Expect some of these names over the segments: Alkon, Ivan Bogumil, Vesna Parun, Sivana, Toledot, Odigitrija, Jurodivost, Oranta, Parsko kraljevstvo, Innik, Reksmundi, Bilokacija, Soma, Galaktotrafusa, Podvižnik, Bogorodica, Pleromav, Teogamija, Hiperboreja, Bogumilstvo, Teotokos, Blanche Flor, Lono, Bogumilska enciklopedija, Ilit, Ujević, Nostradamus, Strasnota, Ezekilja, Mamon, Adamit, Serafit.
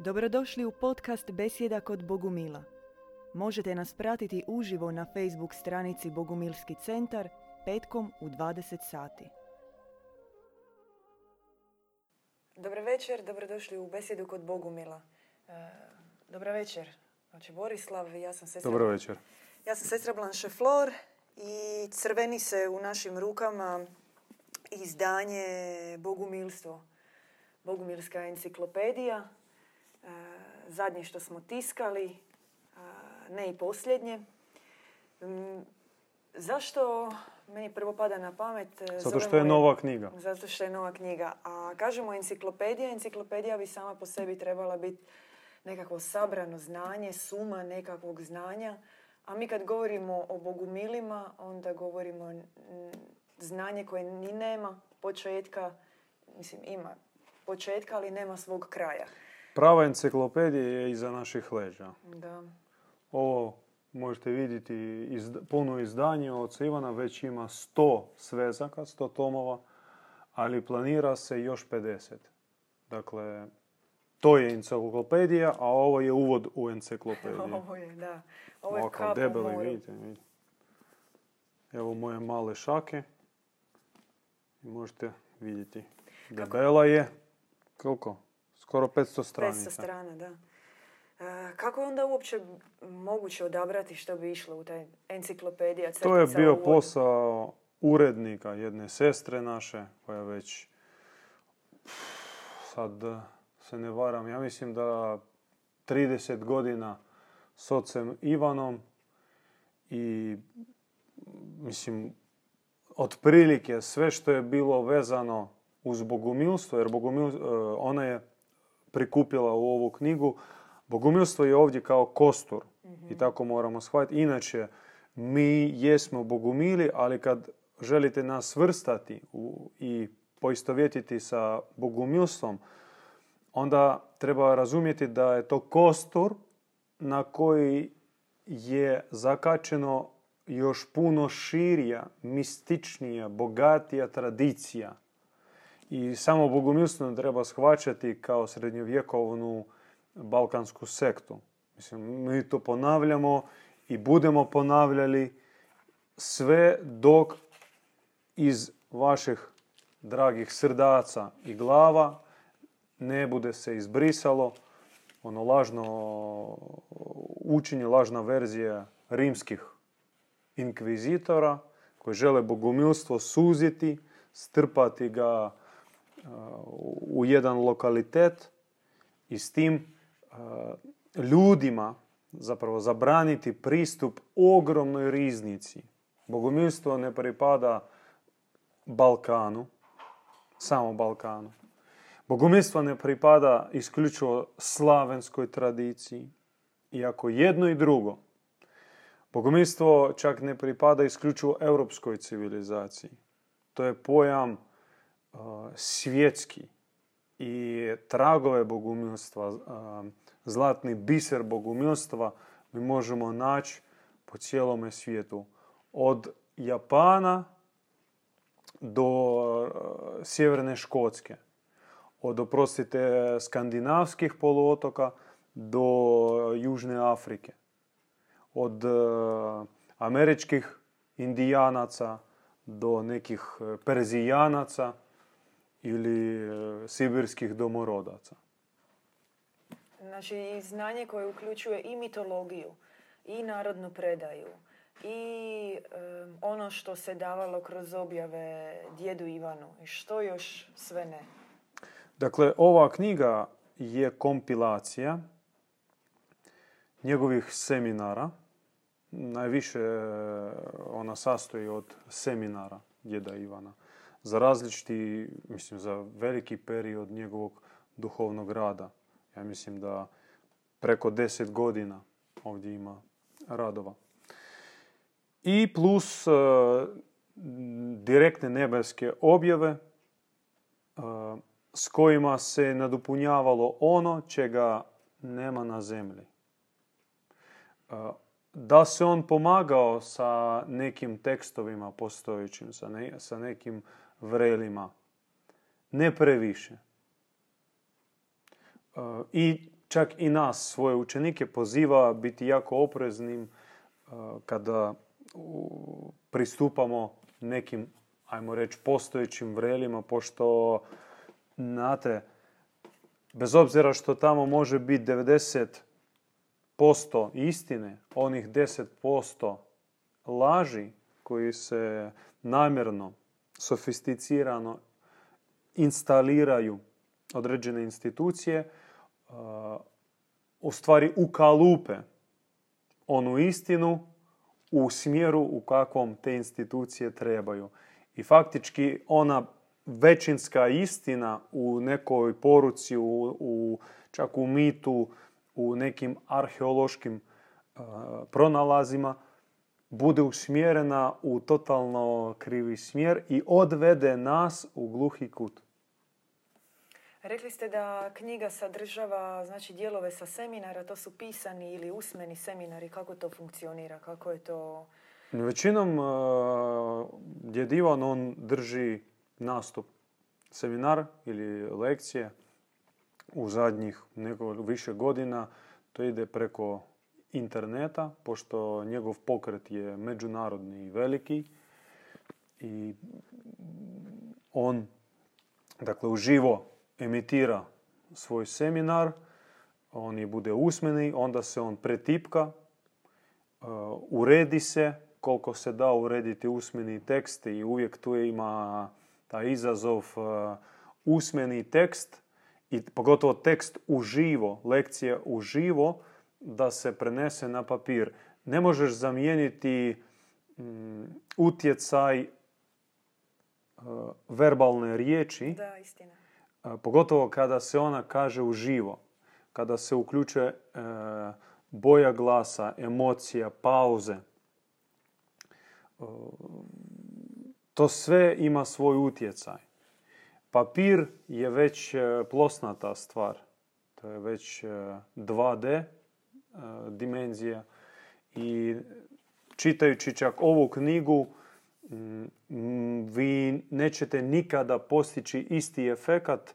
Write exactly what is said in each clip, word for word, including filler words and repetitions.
Dobrodošli u podcast Besjeda kod Bogumila. Možete nas pratiti uživo na Facebook stranici Bogumilski centar petkom u dvadeset sati. Dobar večer, dobrodošli u Besjedu kod Bogumila. E, Dobar večer, znači Borislav, ja sam sestra... Dobar večer. Ja sam sestra Blanche Flor i crveni se u našim rukama izdanje Bogumilstvo. Bogumilska enciklopedija. Uh, zadnje što smo tiskali, uh, ne i posljednje. Um, zašto meni prvo pada na pamet... Zato što je nova knjiga. Zato što je nova knjiga. A kažemo enciklopedija, enciklopedija bi sama po sebi trebala biti nekakvo sabrano znanje, suma nekakvog znanja. A mi kad govorimo o Bogumilima, onda govorimo znanje koje ni nema početka, mislim ima početka, ali nema svog kraja. Prava enciklopedija je iza naših leđa. Da. Ovo možete vidjeti izda, puno izdanje od Sivana, već ima sto svezaka, sto tomova, ali planira se još pedeset. Dakle, to je enciklopedija, a ovo je uvod u enciklopediju. Ovo je, da. Ovo je ovako, kap u moru. Vidite, vidite. Evo moje male šake. Možete vidjeti. Debela je. Koliko? Skoro petsto stranica. petsto strana, da. E, kako je onda uopće moguće odabrati što bi išlo u taj enciklopedija? To je bio uvod... posao urednika jedne sestre naše, koja već, sad se ne varam, ja mislim da trideset godina s ocem Ivanom i, mislim, otprilike sve što je bilo vezano uz Bogumilstvo, jer Bogumil, ona je prikupila u ovu knjigu. Bogumilstvo je ovdje kao kostur. Mm-hmm. I tako moramo shvatiti. Inače, mi jesmo bogumili, ali kad želite nas svrstati u, i poistovjetiti sa bogumilstvom, onda treba razumjeti da je to kostur na koji je zakačeno još puno širija, mističnija, bogatija tradicija. I samo bogumilstvo treba shvaćati kao srednjovjekovnu balkansku sektu. Mislim, mi to ponavljamo i budemo ponavljali sve dok iz vaših dragih srdaca i glava ne bude se izbrisalo ono lažno učenje, lažna verzija rimskih inkvizitora koji žele bogumilstvo suziti, strpati ga u jedan lokalitet i s tim ljudima zapravo zabraniti pristup ogromnoj riznici. Bogumilstvo ne pripada Balkanu, samo Balkanu. Bogumilstvo ne pripada isključivo slavenskoj tradiciji, iako jedno i drugo. Bogumilstvo čak ne pripada isključivo europskoj civilizaciji. To je pojam svjetski i tragove bogumilstva, zlatni biser bogumilstva mi možemo naći po cijelome svijetu. Od Japana do sjeverne Škotske, od, oprostite, skandinavskih poluotoka do Južne Afrike, od američkih indijanaca do nekih perzijanaca ili sibirskih domorodaca. Znači, znanje koje uključuje i mitologiju, i narodnu predaju, i um, ono što se davalo kroz objave djedu Ivanu, i što još sve ne. Dakle, ova knjiga je kompilacija njegovih seminara. Najviše ona sastoji od seminara djeda Ivana. Za različiti, mislim, za veliki period njegovog duhovnog rada. Ja mislim da preko deset godina ovdje ima radova. I plus e, direktne nebeske objave e, s kojima se nadopunjavalo ono čega nema na zemlji. E, Da se on pomagao sa nekim tekstovima postojećim, sa, ne, sa nekim vrelima. Ne previše. E, I čak i nas, svoje učenike, poziva biti jako opreznim kada pristupamo nekim, ajmo reći, postojećim vrelima, pošto, znate, bez obzira što tamo može biti devedeset posto istine, onih deset posto laži koji se namjerno, sofisticirano instaliraju određene institucije, u stvari ukalupe onu istinu u smjeru u kakvom te institucije trebaju. I faktički ona većinska istina u nekoj poruci, u, u, čak u mitu, u nekim arheološkim uh, pronalazima, bude usmjerena u totalno krivi smjer i odvede nas u gluhi kut. Rekli ste da knjiga sadržava, znači, dijelove sa seminara, to su pisani ili usmeni seminari. Kako to funkcionira? Kako je to... Većinom uh, Djed Ivan, on drži nastup, seminar ili lekcije u zadnjih nekoliko više godina. To ide preko interneta, pošto njegov pokret je međunarodni i veliki. I on, dakle, uživo emitira svoj seminar, on je bude usmeni, onda se on pretipka, uh, uredi se koliko se da urediti usmeni tekst i uvijek tu ima taj izazov uh, usmeni tekst i pogotovo tekst uživo, lekcije uživo, da se prenese na papir. Ne možeš zamijeniti mm, utjecaj uh, verbalne riječi. Da, istina. Pogotovo kada se ona kaže uživo, kada se uključe e, boja glasa, emocija, pauze. E, to sve ima svoj utjecaj. Papir je već e, plosnata stvar. To je već e, dva de e, dimenzija. I čitajući čak ovu knjigu, m, vi nećete nikada postići isti efekat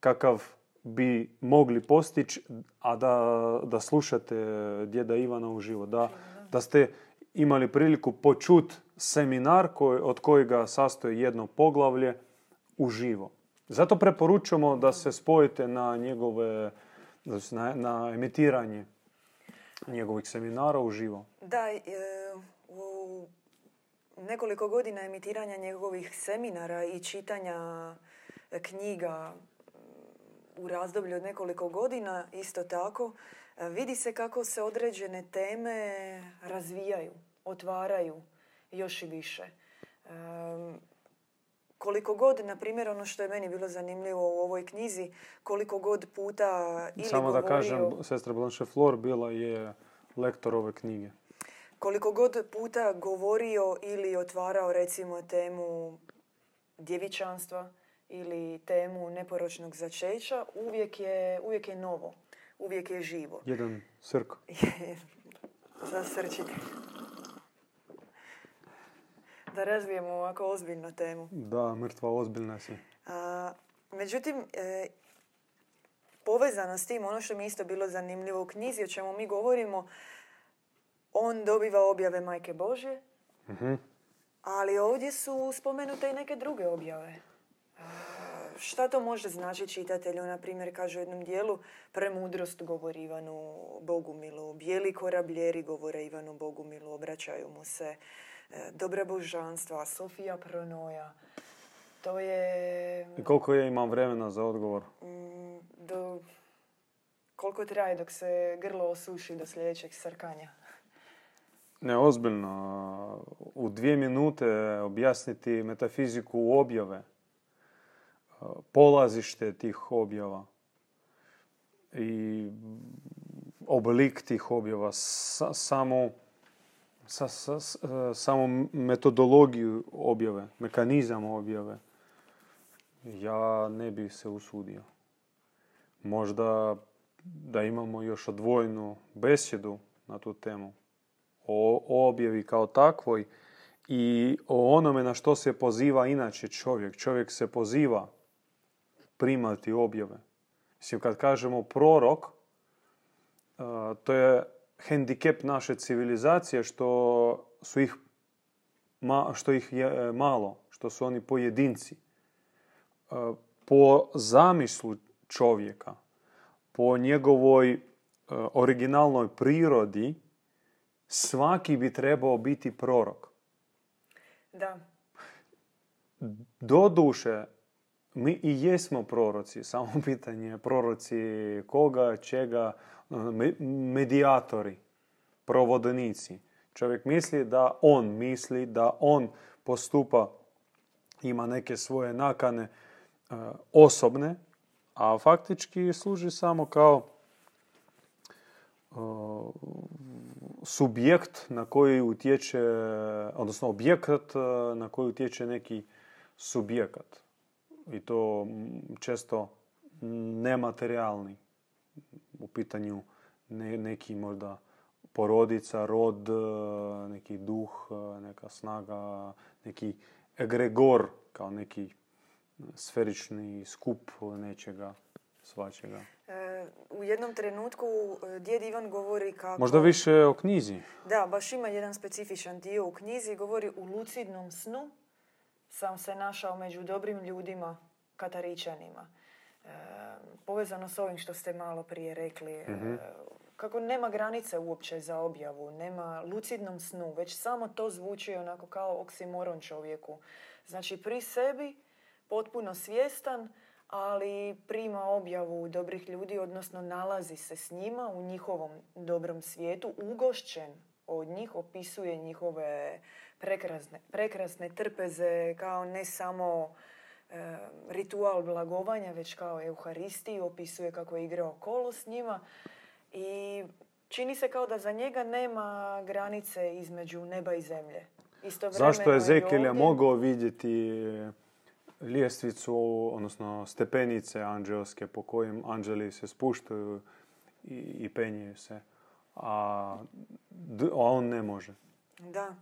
kakav bi mogli postići, a da, da slušate Djeda Ivana uživo. Da, da ste imali priliku počuti seminar koj, od kojega sastoji jedno poglavlje uživo. Zato preporučujemo da se spojite na njegove, na, na emitiranje njegovih seminara uživo. Da, e, u nekoliko godina emitiranja njegovih seminara i čitanja knjiga u razdoblju od nekoliko godina, isto tako, vidi se kako se određene teme razvijaju, otvaraju još i više. Um, koliko god, na primjer, ono što je meni bilo zanimljivo u ovoj knjizi, koliko god puta ili Samo govorio... da kažem, sestra Blanche Flor bila je lektor ove knjige. Koliko god puta govorio ili otvarao, recimo, temu djevičanstva ili temu neporočnog začeća, uvijek je, uvijek je novo, uvijek je živo. Jedan srk. Zasrčite. Da razvijemo ovako ozbiljnu temu. Da, mrtva ozbiljna si. A, međutim, e, povezano s tim, ono što mi isto bilo zanimljivo u knjizi, o čemu mi govorimo, on dobiva objave Majke Božje, uh-huh. ali ovdje su spomenute i neke druge objave. E, šta to može značiti čitatelju? Naprimjer, kaže u jednom dijelu, premudrost govori Ivanu Bogumilu, bijeli korabljeri govore Ivanu Bogumilu, obraćaju mu se, e, dobra božanstva, Sofija Pronoja. To je... I koliko ja imam vremena za odgovor? Do... Koliko traje dok se grlo osuši do sljedećeg srkanja? Ne, ozbiljno. U dvije minute objasniti metafiziku objave, polazište tih objava i oblik tih objava, samo, sa, sa, samo metodologiju objave, mehanizam objave, ja ne bi se usudio. Možda da imamo još odvojenu besjedu na tu temu. O objavi kao takvoj i o onome na što se poziva inače čovjek. Čovjek se poziva primati objave. Mislim, kad kažemo prorok, to je hendikep naše civilizacije što su ih, što ih je malo, što su oni pojedinci. Po zamislu čovjeka, po njegovoj originalnoj prirodi, svaki bi trebao biti prorok. Da. Doduše, mi i jesmo proroci, samo pitanje je proroci koga, čega, medijatori, provodnici. Čovjek misli da on misli, da on postupa, ima neke svoje nakane osobne, a faktički služi samo kao subjekt na koji utječe, odnosno objekat na koji utječe neki subjekat. I to često nematerijalni, u pitanju neki možda porodica, rod, neki duh, neka snaga, neki egregor, kao neki sferični skup nečega, svačega. E, u jednom trenutku djed Ivan govori kako... Možda više o knjizi. Da, baš ima jedan specifičan dio u knjizi. Govori u lucidnom snu. Sam se našao među dobrim ljudima, Kataričanima. E, povezano s ovim što ste malo prije rekli. Mm-hmm. E, kako nema granice uopće za objavu, nema lucidnom snu. Već samo to zvuči onako kao oksimoron čovjeku. Znači, pri sebi, potpuno svjestan, ali prima objavu dobrih ljudi, odnosno nalazi se s njima u njihovom dobrom svijetu, ugošćen od njih, opisuje njihove prekrasne, prekrasne trpeze kao ne samo e, ritual blagovanja, već kao euharistiju, opisuje kako je igrao kolo s njima i čini se kao da za njega nema granice između neba i zemlje. Istovremeno zašto je Ezekilja mogao vidjeti ljestvicu, odnosno stepenice anđelske po kojim anđeli se spuštaju i, i penjaju se, a, a on ne može. Da.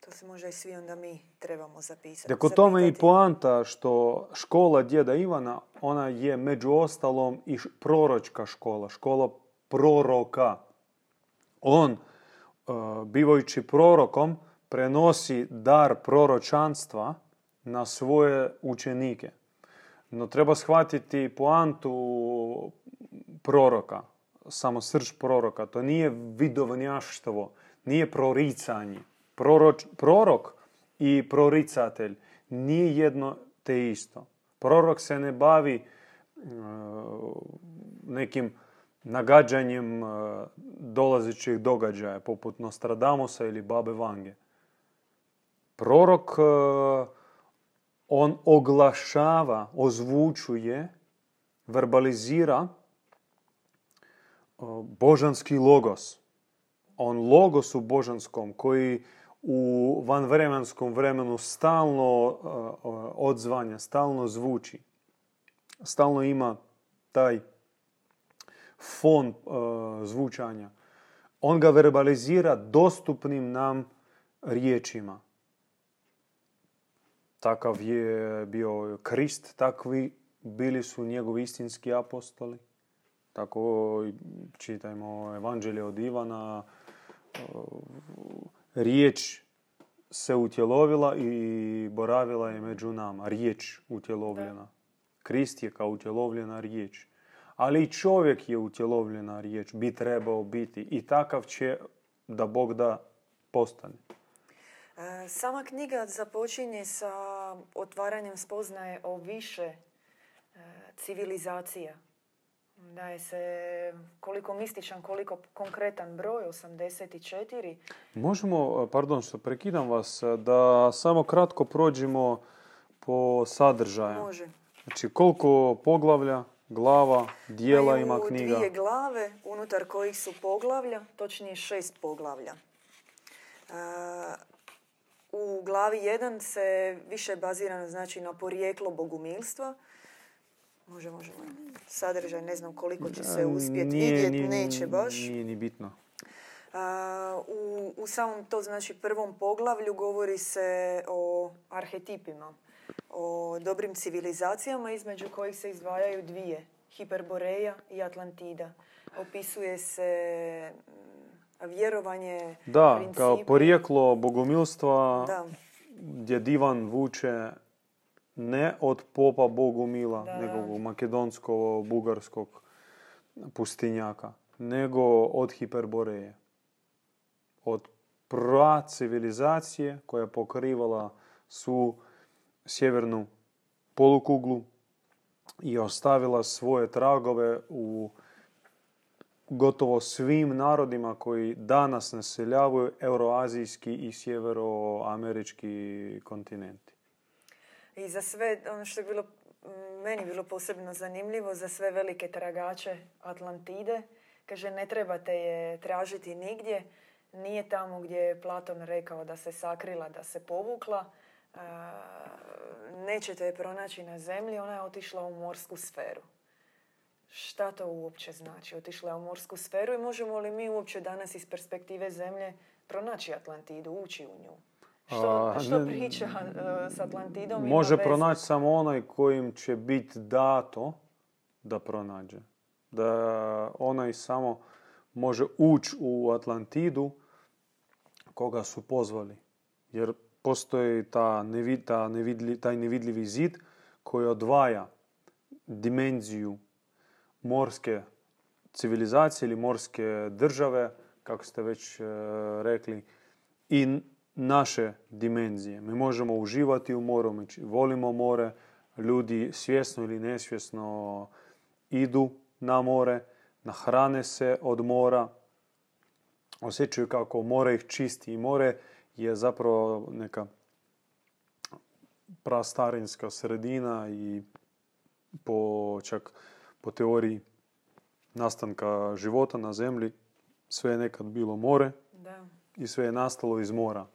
To se možda i svi onda mi trebamo zapisati. Dakle, tome i poanta što škola djeda Ivana, ona je među ostalom i proročka škola, škola proroka. On, bivajući prorokom, prenosi dar proročanstva na svoje učenike. No treba shvatiti poantu proroka, samo srž proroka. To nije vidovnjaštvo, nije proricanje. Proroč, prorok i proricatelj nije jedno te isto. Prorok se ne bavi uh, nekim nagađanjem uh, dolazećih događaja, poput Nostradamusa ili babe Vange. Prorok, on oglašava, ozvučuje, verbalizira božanski logos. On logos u božanskom, koji u vanvremenskom vremenu stalno odzvanja, stalno zvuči. Stalno ima taj fon zvučanja. On ga verbalizira dostupnim nam riječima. Takav je bio Krist, takvi bili su njegovi istinski apostoli. Tako čitajmo Evanđelje od Ivana. Riječ se utjelovila i boravila je među nama. Riječ utjelovljena. Krist je kao utjelovljena riječ. Ali i čovjek je utjelovljena riječ. Bi trebao biti. I takav će da Bog da postane. Sama knjiga započinje sa otvaranjem spoznaje o više civilizacija. Daje se koliko mističan, koliko konkretan broj, osamdeset četiri. Možemo, pardon što prekidam vas, da samo kratko prođemo po sadržaju. Može. Znači koliko poglavlja, glava, dijela ima knjiga? Dvije glave, unutar kojih su poglavlja, točnije šest poglavlja. E, U glavi jedan se više bazira, znači, na porijeklo bogumilstva. Može, možemo. Sadržaj, ne znam koliko će se uspjeti vidjeti, neće baš. Nije ni bitno. A, u, u samom to, znači, prvom poglavlju govori se o arhetipima. o dobrim civilizacijama između kojih se izdvajaju dvije, Hiperboreja i Atlantida. Opisuje se vjerovanje, da, principu. Kao porijeklo bogumilstva, da, gdje divan vuče ne od popa Bogumila, da, nekog makedonskog, bugarskog pustinjaka, nego od Hiperboreje. Od pracivilizacije koja je pokrivala svu sjevernu polukuglu i ostavila svoje tragove u gotovo svim narodima koji danas naseljavaju euroazijski i sjeveroamerički kontinenti. I za sve, ono što je bilo, meni bilo posebno zanimljivo, za sve velike tragače Atlantide, kaže, ne trebate je tražiti nigdje, nije tamo gdje je Platon rekao da se sakrila, da se povukla, nećete je pronaći na zemlji, ona je otišla u morsku sferu. Šta to uopće znači? Otišla je u morsku sferu i možemo li mi uopće danas iz perspektive zemlje pronaći Atlantidu, ući u nju? Što, što ne, priča s Atlantidom? Može pronaći samo onaj kojim će biti dato da pronađe. Da onaj samo može ući u Atlantidu koga su pozvali. Jer postoji ta nevid, ta nevidljiv, taj nevidljivi zid koji odvaja dimenziju morske civilizacije ili morske države, kako ste već e, rekli, i naše dimenzije. Mi možemo uživati u moru, mi volimo more, ljudi svjesno ili nesvjesno idu na more, nahrane se od mora, osjećaju kako more ih čisti i more je zapravo neka prastarinska sredina i po čak po teoriji nastanka života na zemlji, sve je nekad bilo more, da, i sve je nastalo iz mora.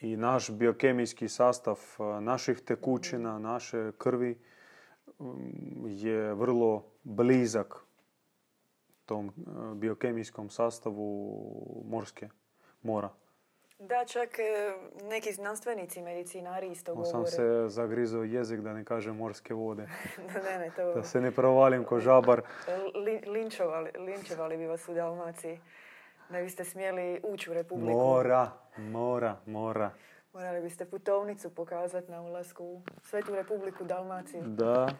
I naš biokemijski sastav naših tekućina, naše krvi je vrlo blizak tom biokemijskom sastavu morske mora. Da, čak neki znanstvenici, medicinari isto govore. Sam se zagrizao jezik da ne kažem morske vode. ne, ne, to... Da se ne provalim ko žabar. Li, linčovali, linčovali bi vas u Dalmaciji. Da biste smjeli ući u Republiku. Mora, mora, mora. Morali biste putovnicu pokazati na ulasku u Svetu Republiku Dalmaciju. Da.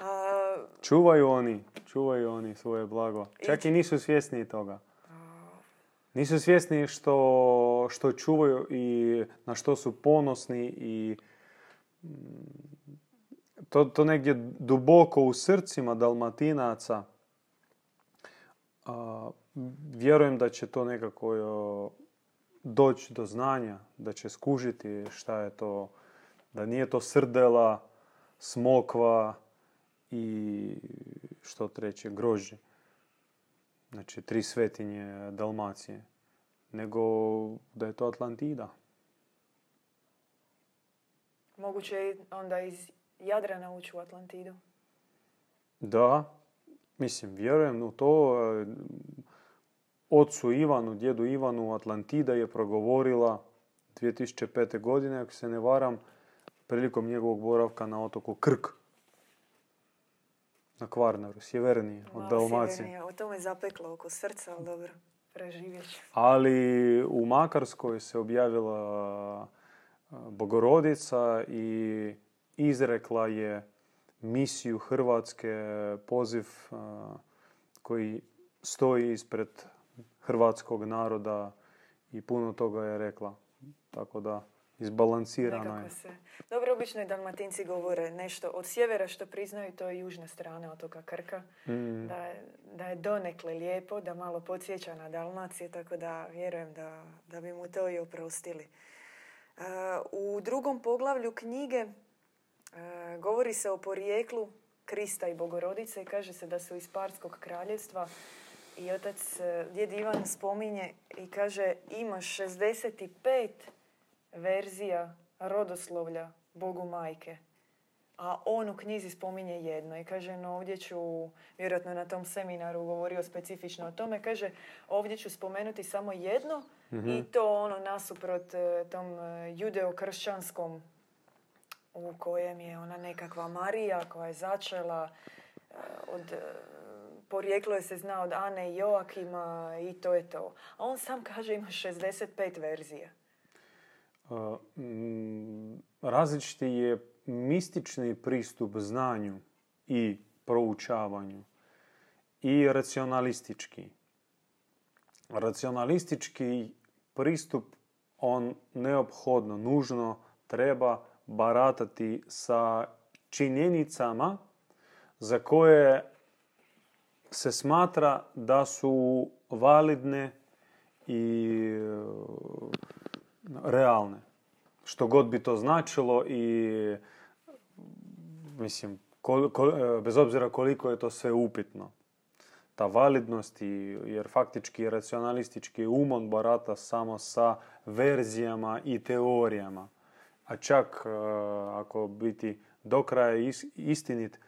A... Čuvaju oni, čuvaju oni svoje blago. Čak i nisu svjesni toga. Nisu svjesni što, što čuvaju i na što su ponosni i to, to negdje duboko u srcima Dalmatinaca. A, vjerujem da će to nekako doći do znanja, da će skužiti šta je to, da nije to srdela, smokva i što treće, grožđe. Znači, tri svetinje Dalmacije, nego da je to Atlantida. Moguće je onda iz Jadrana ući u Atlantidu? Da, mislim, vjerujem u to. Otcu Ivanu, djedu Ivanu, Atlantida je progovorila dvije tisuće pete. godine, ako se ne varam, prilikom njegovog boravka na otoku Krk. Na Kvarnaru, sjevernije od Dalmacije. O tome je zapeklo oko srca, ali dobro, preživjet ću. Ali u Makarskoj se objavila Bogorodica i izrekla je misiju Hrvatske, poziv koji stoji ispred hrvatskog naroda i puno toga je rekla. Tako da... izbalansirano je. Se. Dobro, obično i Dalmatinci govore nešto od sjevera što priznaju, to je južna strana otoka Krka. Mm. Da, da je donekle lijepo, da malo podsjeća na Dalmaciju, tako da vjerujem da, da bi mu to i oprostili. Uh, u drugom poglavlju knjige uh, govori se o porijeklu Krista i Bogorodice i kaže se da su iz Parskog kraljevstva. I otac uh, djed Ivan spominje i kaže ima šezdeset pet verzija rodoslovlja Bogu majke. A on u knjizi spominje jedno i kaže, no ovdje ću, vjerojatno na tom seminaru govorio specifično o tome, kaže, ovdje ću spomenuti samo jedno, mm-hmm, i to ono nasuprot tom judeokršćanskom u kojem je ona nekakva Marija koja je začela od... Porijeklo je se zna od Ane i Joakima i to je to. A on sam kaže ima šezdeset pet verzija. Uh, m, različiti je mistični pristup znanju i proučavanju i racionalistički. Racionalistički pristup on neophodno, nužno treba baratati sa činjenicama za koje se smatra da su validne i realne. Što god bi to značilo i mislim, kol, kol, bez obzira koliko je to sve upitno. Ta validnost, i, jer faktički racionalistički umon barata samo sa verzijama i teorijama. A čak ako biti do kraja is, istinit,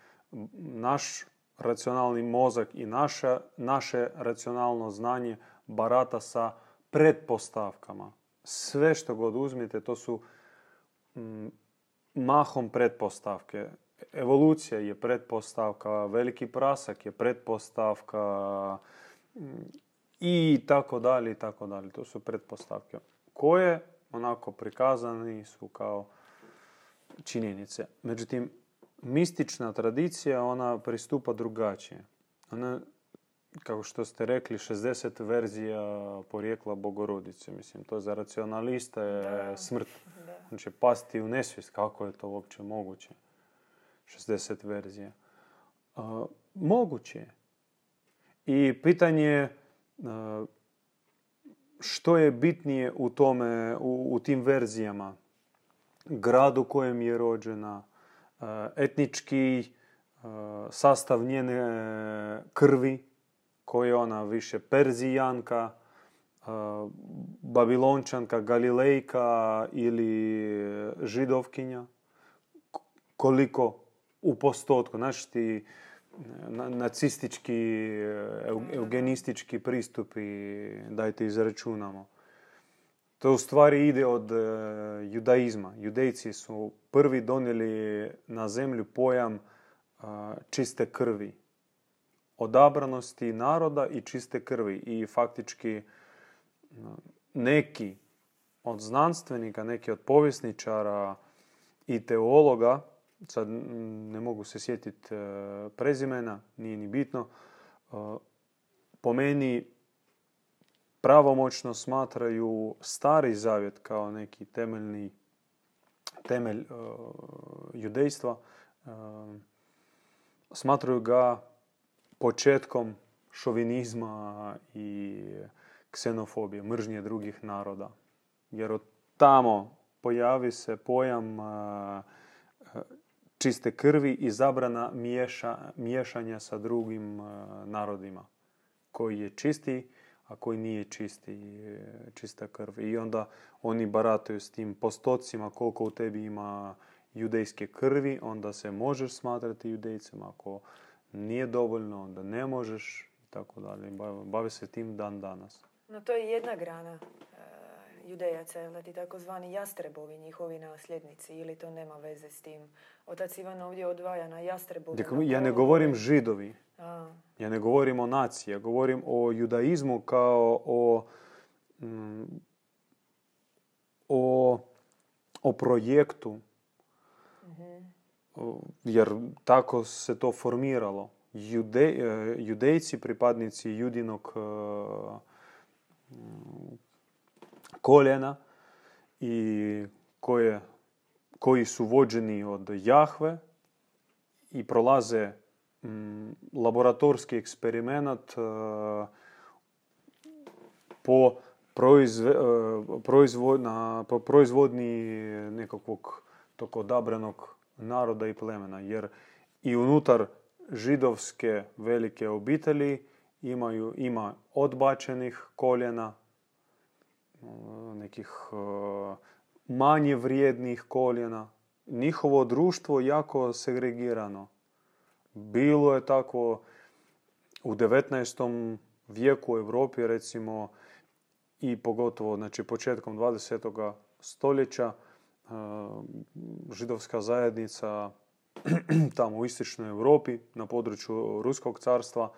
naš racionalni mozak i naša, naše racionalno znanje barata sa pretpostavkama. Sve što god uzmite, to su mm, mahom pretpostavke. Evolucija je pretpostavka, veliki prasak je pretpostavka i tako dalje i tako dalje. To su pretpostavke koje onako prikazani su kao činjenice. Međutim, mistična tradicija, ona pristupa drugačije. Ona, kao što ste rekli, šezdeset verzija porijekla Bogorodice. Mislim, to za racionalista je smrt. On će pasti u nesvijest. Kako je to uopće moguće? šezdeset verzija. A, moguće je. I pitanje a, što je bitnije u tome, u, u tim verzijama? Grad u kojem je rođena, etnički uh, sastav njene krvi, koja je ona više Perzijanka, uh, Babilončanka, Galilejka ili Židovkinja, koliko u postotku. Znaš ti nacistički, eugenistički pristupi, dajte izračunamo. To u stvari ide od e, judaizma. Judejci su prvi donijeli na zemlju pojam e, čiste krvi. Odabranosti naroda i čiste krvi. I faktički neki od znanstvenika, neki od povjesničara i teologa, sad ne mogu se sjetiti e, prezimena, nije ni bitno, e, po meni pravomoćno smatraju Stari Zavjet kao neki temeljni temelj e, judejstva. E, smatraju ga početkom šovinizma i ksenofobije, mržnje drugih naroda. Jer od tamo pojavi se pojam e, čiste krvi i zabrana miješa, miješanja sa drugim e, narodima koji je čisti, a koji nije čisti, čista krv. I onda oni barataju s tim postocima koliko u tebi ima judejske krvi, onda se možeš smatrati judejcem, ako nije dovoljno, onda ne možeš i tako dalje. Bave se tim dan danas. No to je jedna grana uh, judejaca, je li ti takozvani jastrebovi, njihovi nasljednici, ili to nema veze s tim? Otac Ivan ovdje odvaja na jastrebovi. Dakle, ja ne govorim Židovi. A. Ja ne govorim o naciji, ja govorim o judaizmu kao o, mm, o, o projektu, mm-hmm. jer tako se to formiralo. Jude, judejci, pripadnici judinog uh, koljena i koje, koji su vođeni od Jahve i prolaze laboratorski eksperimenat uh, po, proizve, uh, proizvod, na, po proizvodni nekakvog tog odabranog naroda i plemena. Jer i unutar židovske velike obitelji imaju, ima odbačenih koljena, uh, nekih uh, manje vrijednih koljena. Njihovo društvo jako segregirano. Bilo je tako u devetnaestom vijeku u Europi, recimo, i pogotovo znači, početkom dvadesetog stoljeća židovska zajednica tamo u istočnoj Europi, na području Ruskog carstva,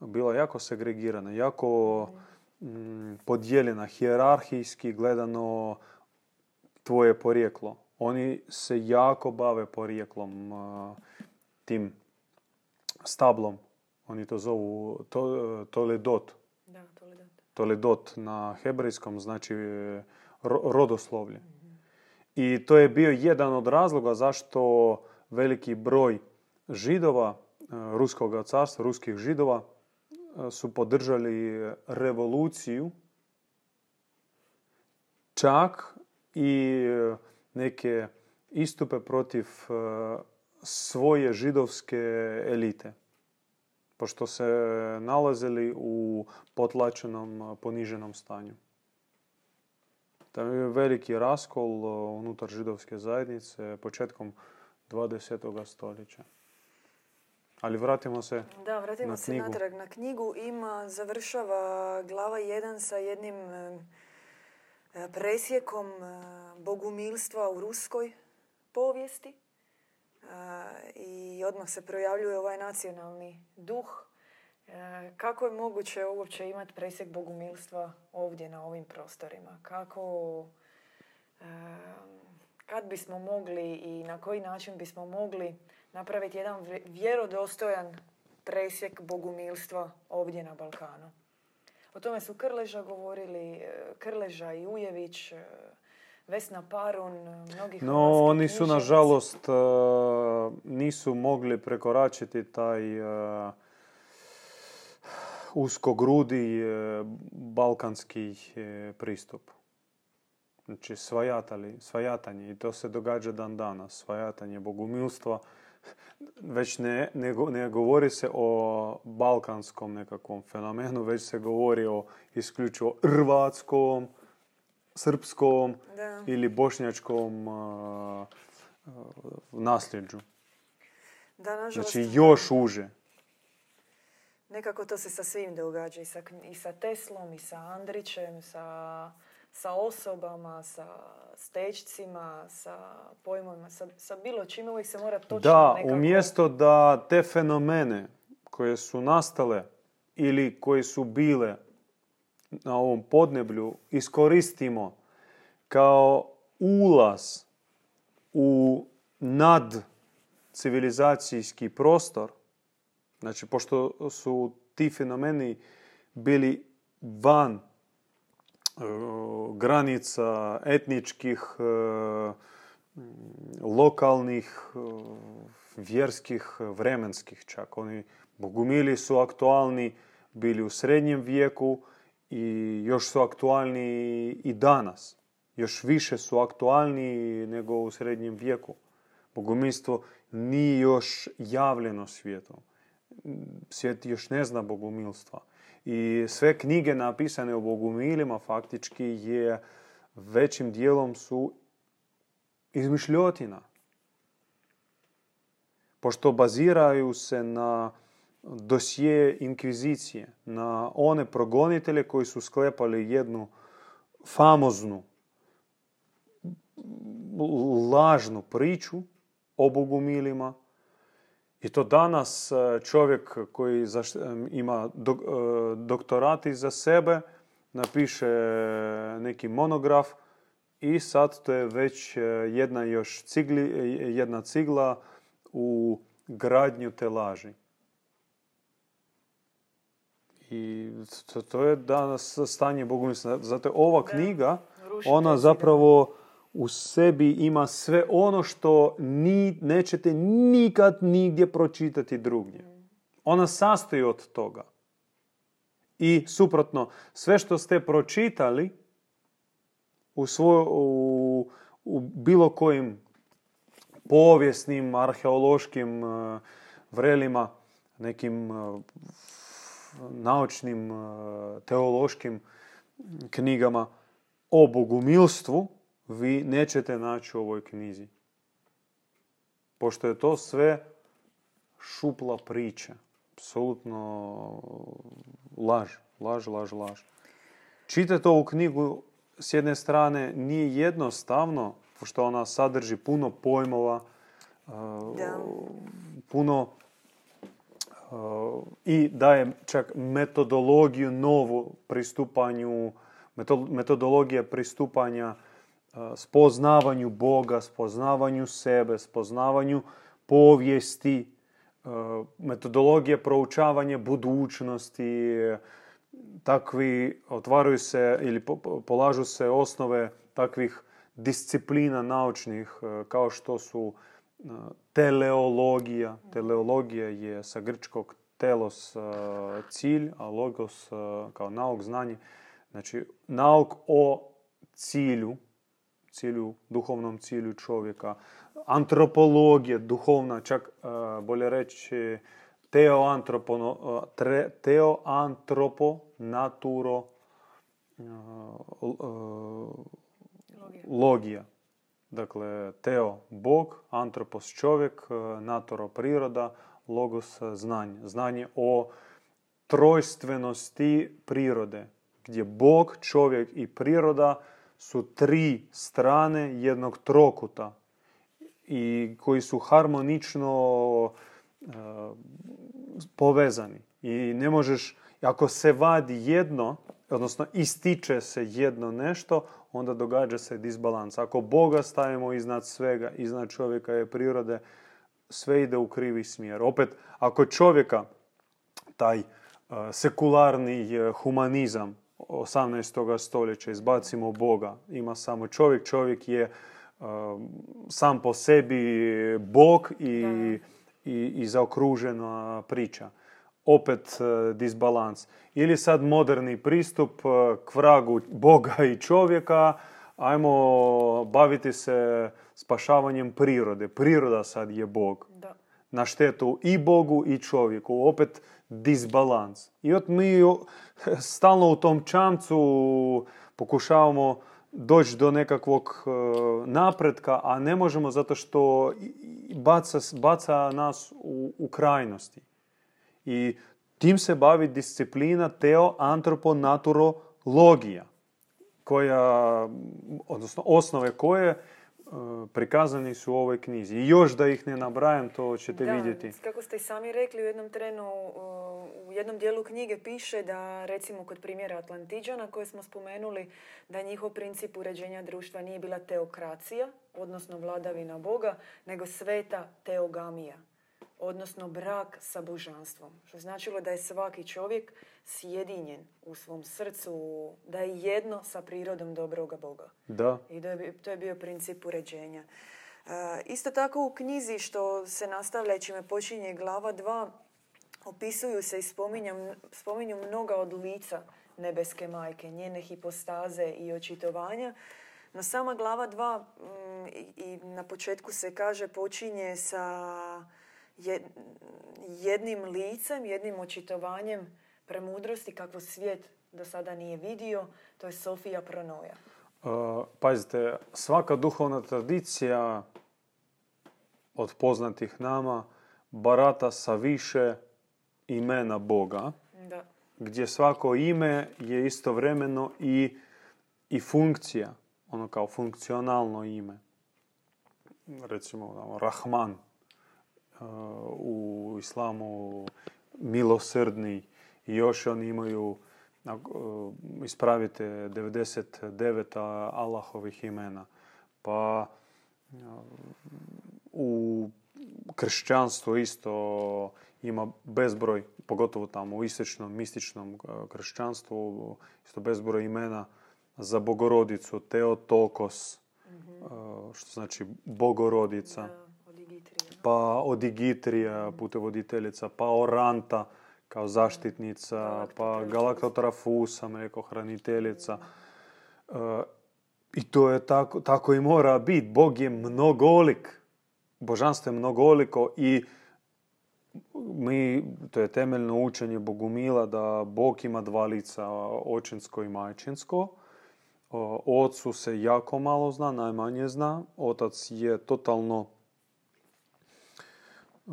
bila jako segregirana, jako m, podijeljena, hijerarhijski gledano tvoje porijeklo. Oni se jako bave porijeklom, tim stablom. Oni to zovu to, toledot. Da, toledot. Toledot na hebrejskom znači rodoslovlje. Mm-hmm. I to je bio jedan od razloga zašto veliki broj židova, Ruskog carstva, ruskih židova, su podržali revoluciju, čak i neke istupe protiv svoje židovske elite, pošto se nalazili u potlačenom, poniženom stanju. Tam je veliki raskol unutar židovske zajednice početkom dvadesetog stoljeća. Ali vratimo se da, vratimo na se knjigu. natrag na knjigu. Ima, završava glava jedan sa jednim presjekom bogumilstva u ruskoj povijesti. I odmah se projavljuje ovaj nacionalni duh. Kako je moguće uopće imati presjek bogumilstva ovdje na ovim prostorima? Kako, kad bismo mogli i na koji način bismo mogli napraviti jedan vjerodostojan presjek bogumilstva ovdje na Balkanu? O tome su Krleža govorili, Krleža i Ujević, Vesna Parun, mnogih... No, oni su, nažalost, nisu mogli prekoračiti taj uskogrudi balkanski pristup. Znači, svajatanje, i to se događa dan danas, svajatanje bogumilstva. Već ne, ne, ne govori se o balkanskom nekakvom fenomenu, već se govori o isključivo hrvatskom, srpskom da. ili bošnjačkom uh, uh, nasljeđu. Da, nažalost, znači još uže. Nekako to se sa svim događa. I sa, i sa Teslom, i sa Andrićem, sa, sa osobama, sa stečcima, sa pojmovima, sa, sa bilo čime. Uvijek se mora točno da, nekako... Da, umjesto da te fenomene koje su nastale ili koje su bile na ovom podneblju iskoristimo kao ulaz u nadcivilizacijski prostor, znači pošto su ti fenomeni bili van e, granica etničkih, e, lokalnih, e, vjerskih, vremenskih čak. Oni bogumili su aktualni bili u srednjem vijeku i još su aktualni i danas. Još više su aktualni nego u srednjem vijeku. Bogumilstvo nije još javljeno svijetu. Svijet još ne zna bogumilstva. I sve knjige napisane o bogumilima faktički je većim dijelom su izmišljotina. Pošto baziraju se na dosije inkvizicije, na one progonitelje koji su sklepali jednu famoznu lažnu priču o bogumilima. I to danas čovjek koji ima doktorat iza sebe napiše neki monograf i sad to je već jedna još cigli, jedna cigla u gradnju te laži. I to, to je danas stanje bogumilstva. Zato je ova knjiga, ona zapravo u sebi ima sve ono što ni, nećete nikad nigdje pročitati drugdje. Ona sastoji od toga. I suprotno, sve što ste pročitali u, svoj, u, u bilo kojim povijesnim, arheološkim vrelima, nekim naučnim, teološkim knjigama o bogumilstvu vi nećete naći u ovoj knjizi. Pošto je to sve šupla priča. Apsolutno laž, laž, laž, laž. Čitati ovu knjigu s jedne strane nije jednostavno pošto ona sadrži puno pojmova, da. puno i daje čak metodologiju novu pristupanju, metodologija pristupanja spoznavanju Boga, spoznavanju sebe, spoznavanju povijesti, metodologija proučavanja budućnosti, takvi otvaraju se ili polažu se osnove takvih disciplina naučnih kao što su teleologija. Teleologija je sa grčkog telos cilj, a logos kao nauk, znanje. Znači, nauk o cilju, cilju, duhovnom cilju čovjeka. Antropologija, duhovna, čak bolje reći teoantropo, teoantropo naturo logija. Dakle, teo Bog, antropos čovjek, naturo priroda, logos znanje. Znanje o trojstvenosti prirode, gdje Bog, čovjek i priroda su tri strane jednog trokuta i koji su harmonično e, povezani. I ne možeš, ako se vadi jedno, odnosno ističe se jedno nešto, onda događa se disbalans. Ako Boga stavimo iznad svega, iznad čovjeka i prirode, sve ide u krivi smjer. Opet, ako čovjeka, taj sekularni humanizam osamnaestog stoljeća, izbacimo Boga, ima samo čovjek, čovjek je uh, sam po sebi Bog i, i, i zaokružena priča. Opet uh, disbalans. Ili sad moderni pristup uh, k vragu Boga i čovjeka, ajmo baviti se spašavanjem prirode. Priroda sad je Bog. Da. Na štetu i Bogu i čovjeku. Opet disbalans. I od mi stalno u tom čamcu pokušavamo doći do nekakvog napretka, a ne možemo zato što baca, baca nas u, u krajnosti. I tim se bavi disciplina teoantroponaturologija, koja, odnosno osnove koje prikazani su u ovoj knjizi. I još da ih ne nabrajam, to ćete da, vidjeti. Kako ste i sami rekli, u jednom trenu, u jednom dijelu knjige piše da, recimo, kod primjera Atlantiđana koje smo spomenuli, da njihov princip uređenja društva nije bila teokracija, odnosno vladavina Boga, nego sveta teogamija, odnosno brak sa božanstvom. Što značilo da je svaki čovjek sjedinjen u svom srcu, da je jedno sa prirodom dobroga Boga. Da. I da je, to je bio princip uređenja. E, isto tako u knjizi što se nastavlja i čime počinje glava dva, opisuju se i spominju mnoga odlica nebeske majke, njene hipostaze i očitovanja. No sama glava dva, m, i, i na početku se kaže, počinje sa jednim licem, jednim očitovanjem premudrosti kako svijet do sada nije vidio, to je Sofija Pronoja. Uh, pazite, svaka duhovna tradicija od poznatih nama barata sa više imena Boga, da. Gdje svako ime je istovremeno i, i funkcija, ono kao funkcionalno ime. Recimo, da, Rahman. Uh, u islamu milosrdni i još oni imaju, uh, ispravite, devedeset devet Allahovih imena. Pa uh, u kršćanstvu isto ima bezbroj, pogotovo tamo u istočnom, mističnom kršćanstvu, isto bezbroj imena za Bogorodicu, Teotokos, mm-hmm. uh, što znači Bogorodica. Da. Pa Odigitrija, putevoditeljica, pa Oranta kao zaštitnica, pa Galaktotrafusa, neko hraniteljica. E, I to je tako, tako i mora biti. Bog je mnogolik. Božanstvo je mnogoliko i mi, to je temeljno učenje Bogumila da Bog ima dva lica, očinsko i majčinsko. O Otcu se jako malo zna, najmanje zna. Otac je totalno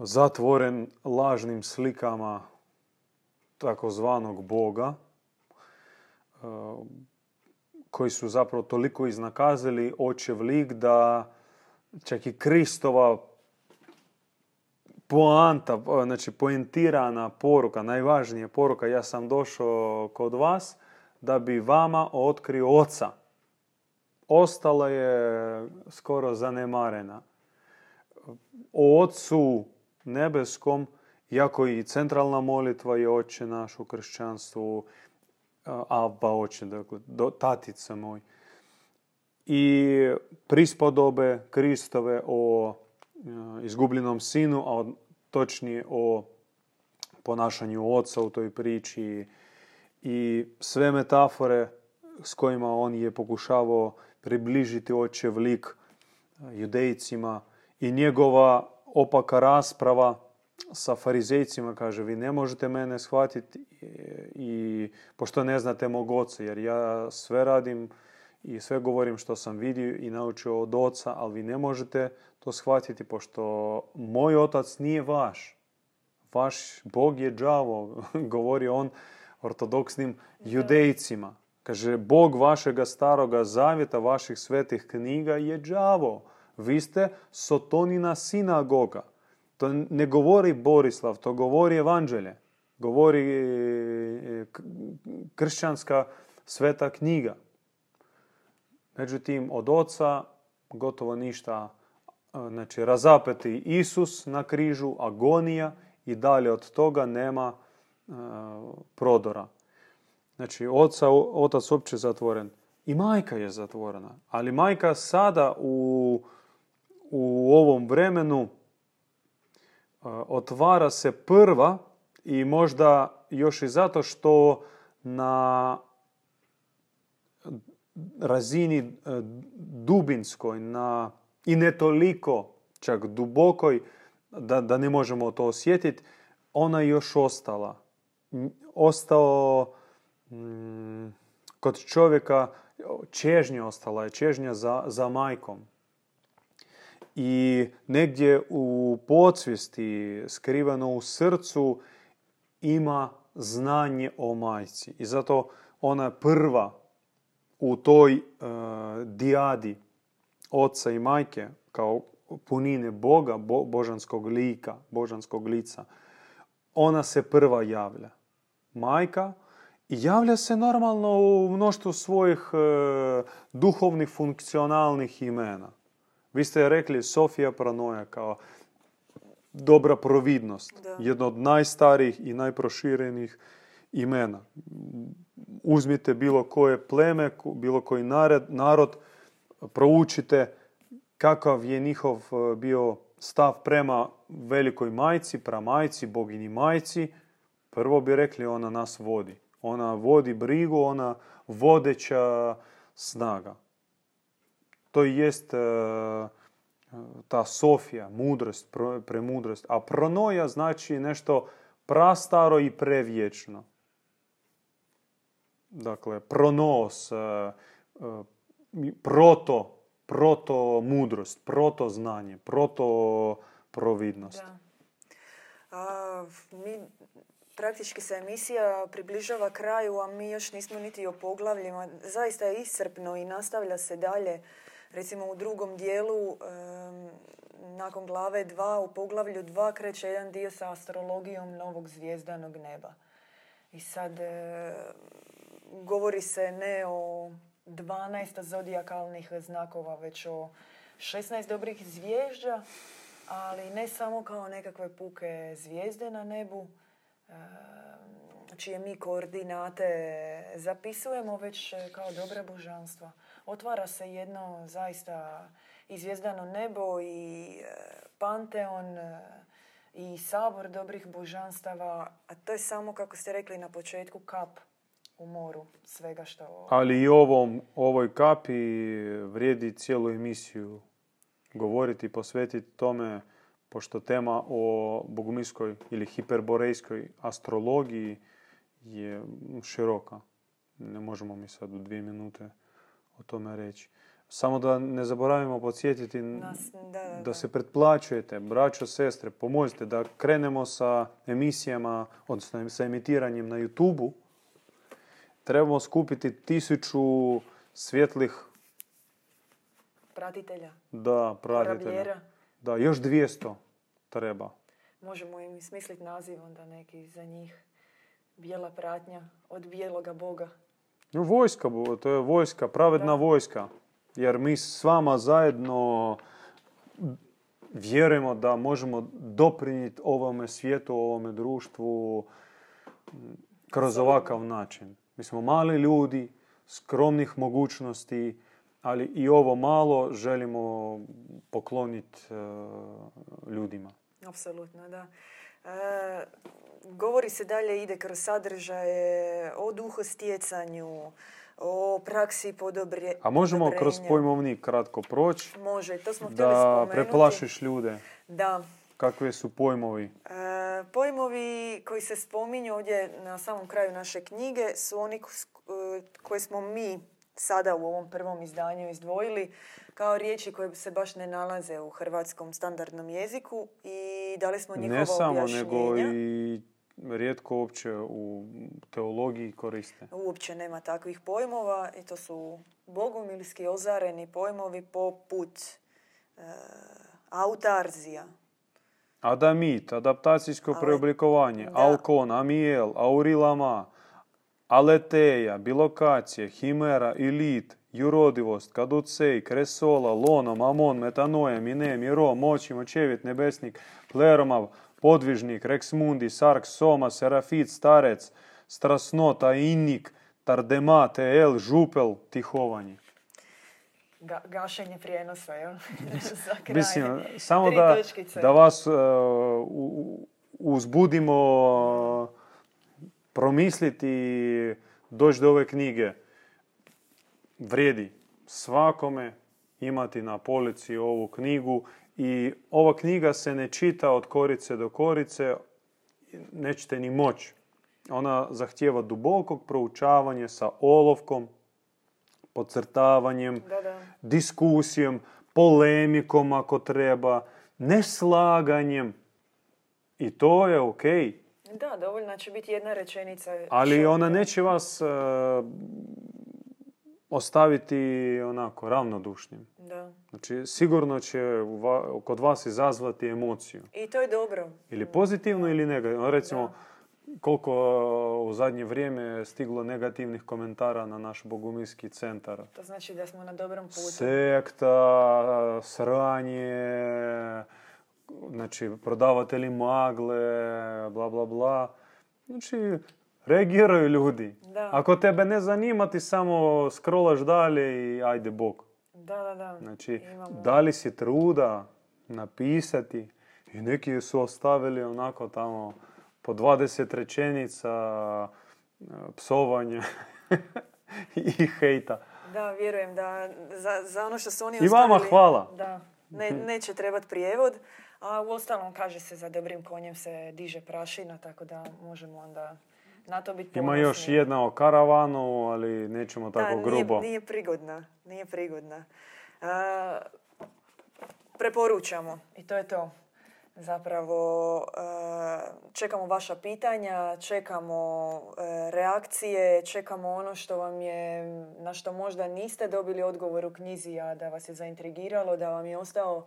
zatvoren lažnim slikama takozvanog Boga, koji su zapravo toliko iznakazili očev lik da čak i Kristova poanta, znači poentirana poruka, najvažnija poruka, ja sam došao kod vas da bi vama otkrio oca, ostala je skoro zanemarena. O Otcu nebeskom, jako i centralna molitva je Oče naš u kršćanstvu, Abba Oče, dakle, Tatice moj. I prispodobe Kristove o izgubljenom sinu, a točnije o ponašanju Oca u toj priči i sve metafore s kojima on je pokušavao približiti Očev lik judejcima i njegova opaka rasprava sa farizejcima, kaže, vi ne možete mene shvatiti i pošto ne znate mog oca, jer ja sve radim i sve govorim što sam vidio i naučio od oca, ali vi ne možete to shvatiti pošto moj otac nije vaš. Vaš Bog je đavo, govori on ortodoksnim judejcima. Kaže, Bog vašega staroga zavjeta, vaših svetih knjiga je đavo. Vi ste Sotonina sinagoga. To ne govori Borislav, to govori Evanđelje. Govori kršćanska sveta knjiga. Međutim, od oca gotovo ništa. Znači, razapeti Isus na križu, agonija i dalje od toga nema uh, prodora. Znači, oca, otac uopće zatvoren. I majka je zatvorena. Ali majka sada u u ovom vremenu otvara se prva i možda još i zato što na razini dubinskoj na, i ne toliko čak dubokoj da, da ne možemo to osjetiti, ona još ostala. Ostao mm, kod čovjeka čežnja ostala je, čežnja za, za majkom. I negdje u podsvijesti, skriveno u srcu, ima znanje o majci. I zato ona prva u toj e, dijadi oca i majke, kao punine Boga, bo, božanskog lika, božanskog lica, ona se prva javlja. Majka javlja se normalno u mnoštvu svojih e, duhovnih, funkcionalnih imena. Vi ste rekli Sofija Pronoja kao dobra providnost. Da. Jedno od najstarijih i najproširenih imena. Uzmite bilo koje pleme, bilo koji narod, proučite kakav je njihov bio stav prema velikoj majci, pramajci, bogini majci. Prvo bi rekli ona nas vodi. Ona vodi brigu, ona vodeća snaga. To jest ta Sofija, mudrost, premudrost. A pronoja znači nešto prastaro i prevječno. Dakle, pronos, proto, proto mudrost, proto znanje, proto providnost. Da. A, mi... Praktički se emisija približava kraju, a mi još nismo niti o poglavljima. Zaista je iscrpno i nastavlja se dalje. Recimo u drugom dijelu, e, nakon glave dva, u poglavlju dva kreće jedan dio sa astrologijom novog zvijezdanog neba. I sad e, govori se ne o dvanaest zodijakalnih znakova, već o šesnaest dobrih zvježđa, ali ne samo kao nekakve puke zvijezde na nebu, čije mi koordinate zapisujemo, već kao dobra božanstva. Otvara se jedno zaista izvjezdano nebo i panteon i sabor dobrih božanstava, a to je samo, kako ste rekli na početku, kap u moru svega što... Ali i ovom, ovoj kapi vrijedi cijelu emisiju govoriti i posvetiti tome, pošto tema o bogumilskoj ili hiperborejskoj astrologiji je široka. Ne možemo mi sad u dvije minute o tome reći. Samo da ne zaboravimo podsjetiti Nas, da, da, da se pretplaćujete, braćo, sestre, pomozite da krenemo sa emisijama, odnosno sa emitiranjem na YouTube-u. Trebamo skupiti tisuću svjetlih pratitelja. Da, pratitelja. Rabljera. Da, još dvjesto treba. Možemo im smisliti naziv onda neki za njih. Bijela pratnja od bijeloga Boga. Vojska, to je vojska, pravedna vojska. Jer mi s vama zajedno vjerujemo da možemo doprinijeti ovome svijetu, ovome društvu kroz ovakav način. Mi smo mali ljudi, skromnih mogućnosti, ali i ovo malo želimo pokloniti uh, ljudima. Apsolutno, da. E, govori se dalje, ide kroz sadržaje o duhostjecanju, o praksi podobrenja. A možemo kroz pojmovnik kratko proći? Može, to smo htjeli spomenuti. Da preplašiš ljude. Da. Kakve su pojmovi? E, pojmovi koji se spominju ovdje na samom kraju naše knjige su oni koje smo mi sada u ovom prvom izdanju izdvojili kao riječi koje se baš ne nalaze u hrvatskom standardnom jeziku i dali smo njihovo objašnjenje. Ne samo, nego i rijetko uopće u teologiji koriste. Uopće nema takvih pojmova i to su bogumilski ozareni pojmovi poput e, autarzija. Adamit, adaptacijsko Ale... preoblikovanje, da. Alkon, Amiel, Aurilama, Aleteja, Bilokacija, Himera, Ilit, Jurodivost, Kaducej, Kresola, Lono, Mamon, Metanoja, Mine, Miro, Moći, Močevit, Nebesnik, Pleromav, Podvižnik, Reksmundi, Sark, Soma, Serafit, Starec, Strasnota, Innik, Tardema, Teel, Župel, Tihovanje. Ga, gašenje prijenosa, jel? Za kraj. Mislim, samo da, da vas uh, uzbudimo... Uh, promisliti i doći do ove knjige. Vrijedi svakome imati na polici ovu knjigu i ova knjiga se ne čita od korice do korice, nećete ni moći. Ona zahtijeva dubokog proučavanja sa olovkom, podcrtavanjem, da, da. diskusijom, polemikom ako treba, neslaganjem. I to je okej. Okay. Da, dovoljno će biti jedna rečenica. Ali ona neće vas uh, ostaviti onako ravnodušnim. Da. Znači, sigurno će va, kod vas izazvati emociju. I to je dobro. Ili pozitivno ili negativno. Recimo, da. koliko uh, u zadnje vrijeme stiglo negativnih komentara na naš bogumilski centar. To znači da smo na dobrom putu. Sekta, sranje... Znači, prodavatelji magle, bla, bla, bla. Znači, reagiraju ljudi. Da. Ako tebe ne zanima, ti samo scrollaš dalje i ajde Bog. Da, da, da. Znači, imamo. Dali si truda napisati i neki su ostavili onako tamo po dvadeset rečenica psovanja i hejta. Da, vjerujem da za, za ono što su oni ostavili... I vama hvala. Da. Ne, neće trebati prijevod. A uostalom, kaže se, za dobrim konjem se diže prašina, tako da možemo onda na to biti ponosni. Ima još jedna o karavanu, ali nećemo tako da, grubo. Nije, nije prigodna. Nije prigodna. A, preporučamo. I to je to. Zapravo, a, čekamo vaša pitanja, čekamo a, reakcije, čekamo ono što vam je, na što možda niste dobili odgovor u knjizi, a da vas je zaintrigiralo, da vam je ostao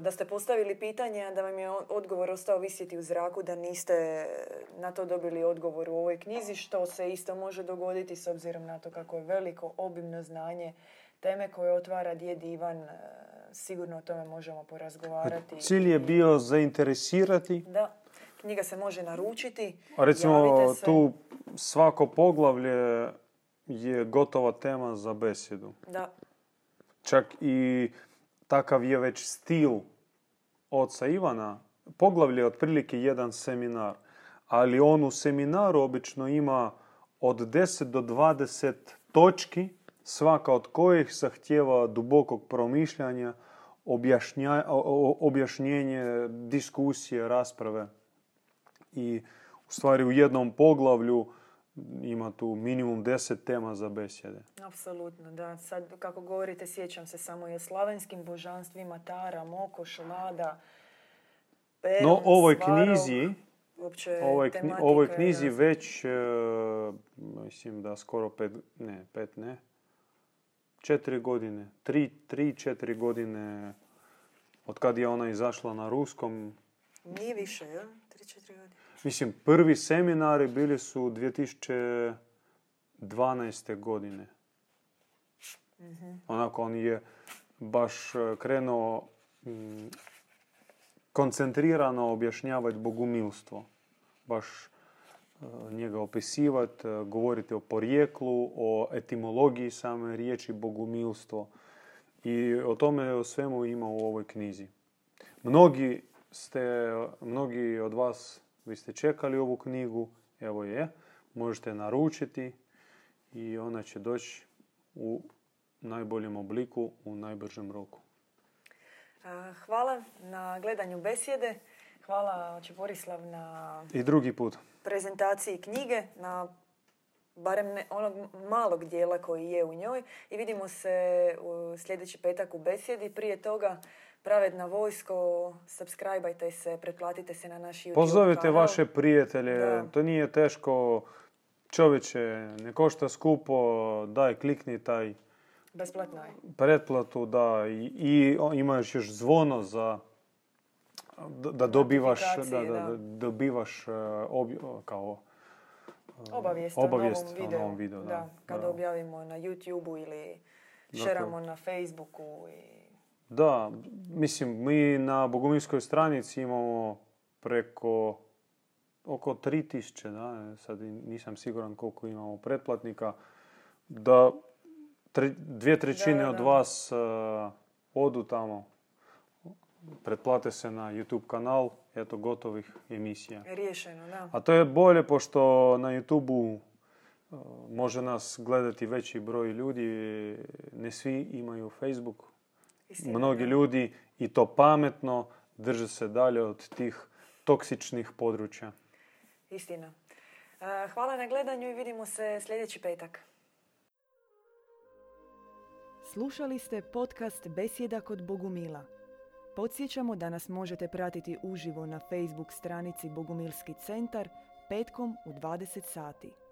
da ste postavili pitanje, a da vam je odgovor ostao visjeti u zraku, da niste na to dobili odgovor u ovoj knjizi, što se isto može dogoditi s obzirom na to kako je veliko, obimno znanje, teme koje otvara Djed Ivan, sigurno o tome možemo porazgovarati. Cilj je bio zainteresirati. Da, knjiga se može naručiti. A recimo, tu svako poglavlje je gotova tema za besedu. Da. Čak i... Takav je već stil oca Ivana. Poglavlje je otprilike jedan seminar, ali on u seminaru obično ima od deset do dvadeset točki, svaka od kojih zahtjeva dubokog promišljanja, objašnja, objašnjenje, diskusije, rasprave. I u stvari u jednom poglavlju ima tu minimum deset tema za besjede. Apsolutno, da. Sad, kako govorite, sjećam se samo i o slavenskim božanstvima, Tara, Mokoš, Lada, Perun, no, ovoj Svarog, knjizi, ovoj, knji, ovoj knjizi već, e, mislim da skoro pet, ne, pet ne, četiri godine, tri, tri, četiri godine od kad je ona izašla na ruskom. Nije više, jel? Tri, četiri godine. Mislim, prvi seminari bili su dvije tisuće dvanaeste. godine. Mm-hmm. Onako, on je baš krenuo m, koncentrirano objašnjavati bogumilstvo. Baš njega opisivati, govoriti o porijeklu, o etimologiji same riječi bogumilstvo. I o tome o svemu ima u ovoj knjizi. Mnogi, ste, mnogi od vas, vi ste čekali ovu knjigu, evo je, možete naručiti i ona će doći u najboljem obliku, u najbržem roku. Hvala na gledanju besjede. Hvala oče Borislav na i drugi put prezentaciji knjige, na barem ne, onog malog dijela koji je u njoj. I vidimo se u sljedeći petak u besjedi. Prije toga, Pravedna vojsko, subscribeajte se, pretplatite se na naš YouTube kanal. Pozovite vaše prijatelje, da. To nije teško. Čovječe, ne košta skupo, daj klikni taj besplatno je. Pretplatu, da. I, i imaš još zvono za da dobivaš, da, da, da dobivaš ob, kao obavijest o novom videu. Da, da, kada da. objavimo na YouTubeu ili šeramo na Facebooku. I... Da, mislim, mi na Bogumilskoj stranici imamo preko oko tri tisuće, da, sad nisam siguran koliko imamo pretplatnika, da tri, dvije trećine da, da, da. od vas uh, odu tamo. Pretplate se na YouTube kanal, eto gotovih emisija. Riješeno, da. A to je bolje, pošto na YouTubeu uh, može nas gledati veći broj ljudi, ne svi imaju Facebook. Istina, Mnogi da. ljudi i to pametno drže se dalje od tih toksičnih područja. Istina. Uh, hvala na gledanju i vidimo se sljedeći petak. Slušali ste podcast Besjeda kod Bogumila. Podsjećamo da nas možete pratiti uživo na Facebook stranici Bogumilski centar petkom u dvadeset sati.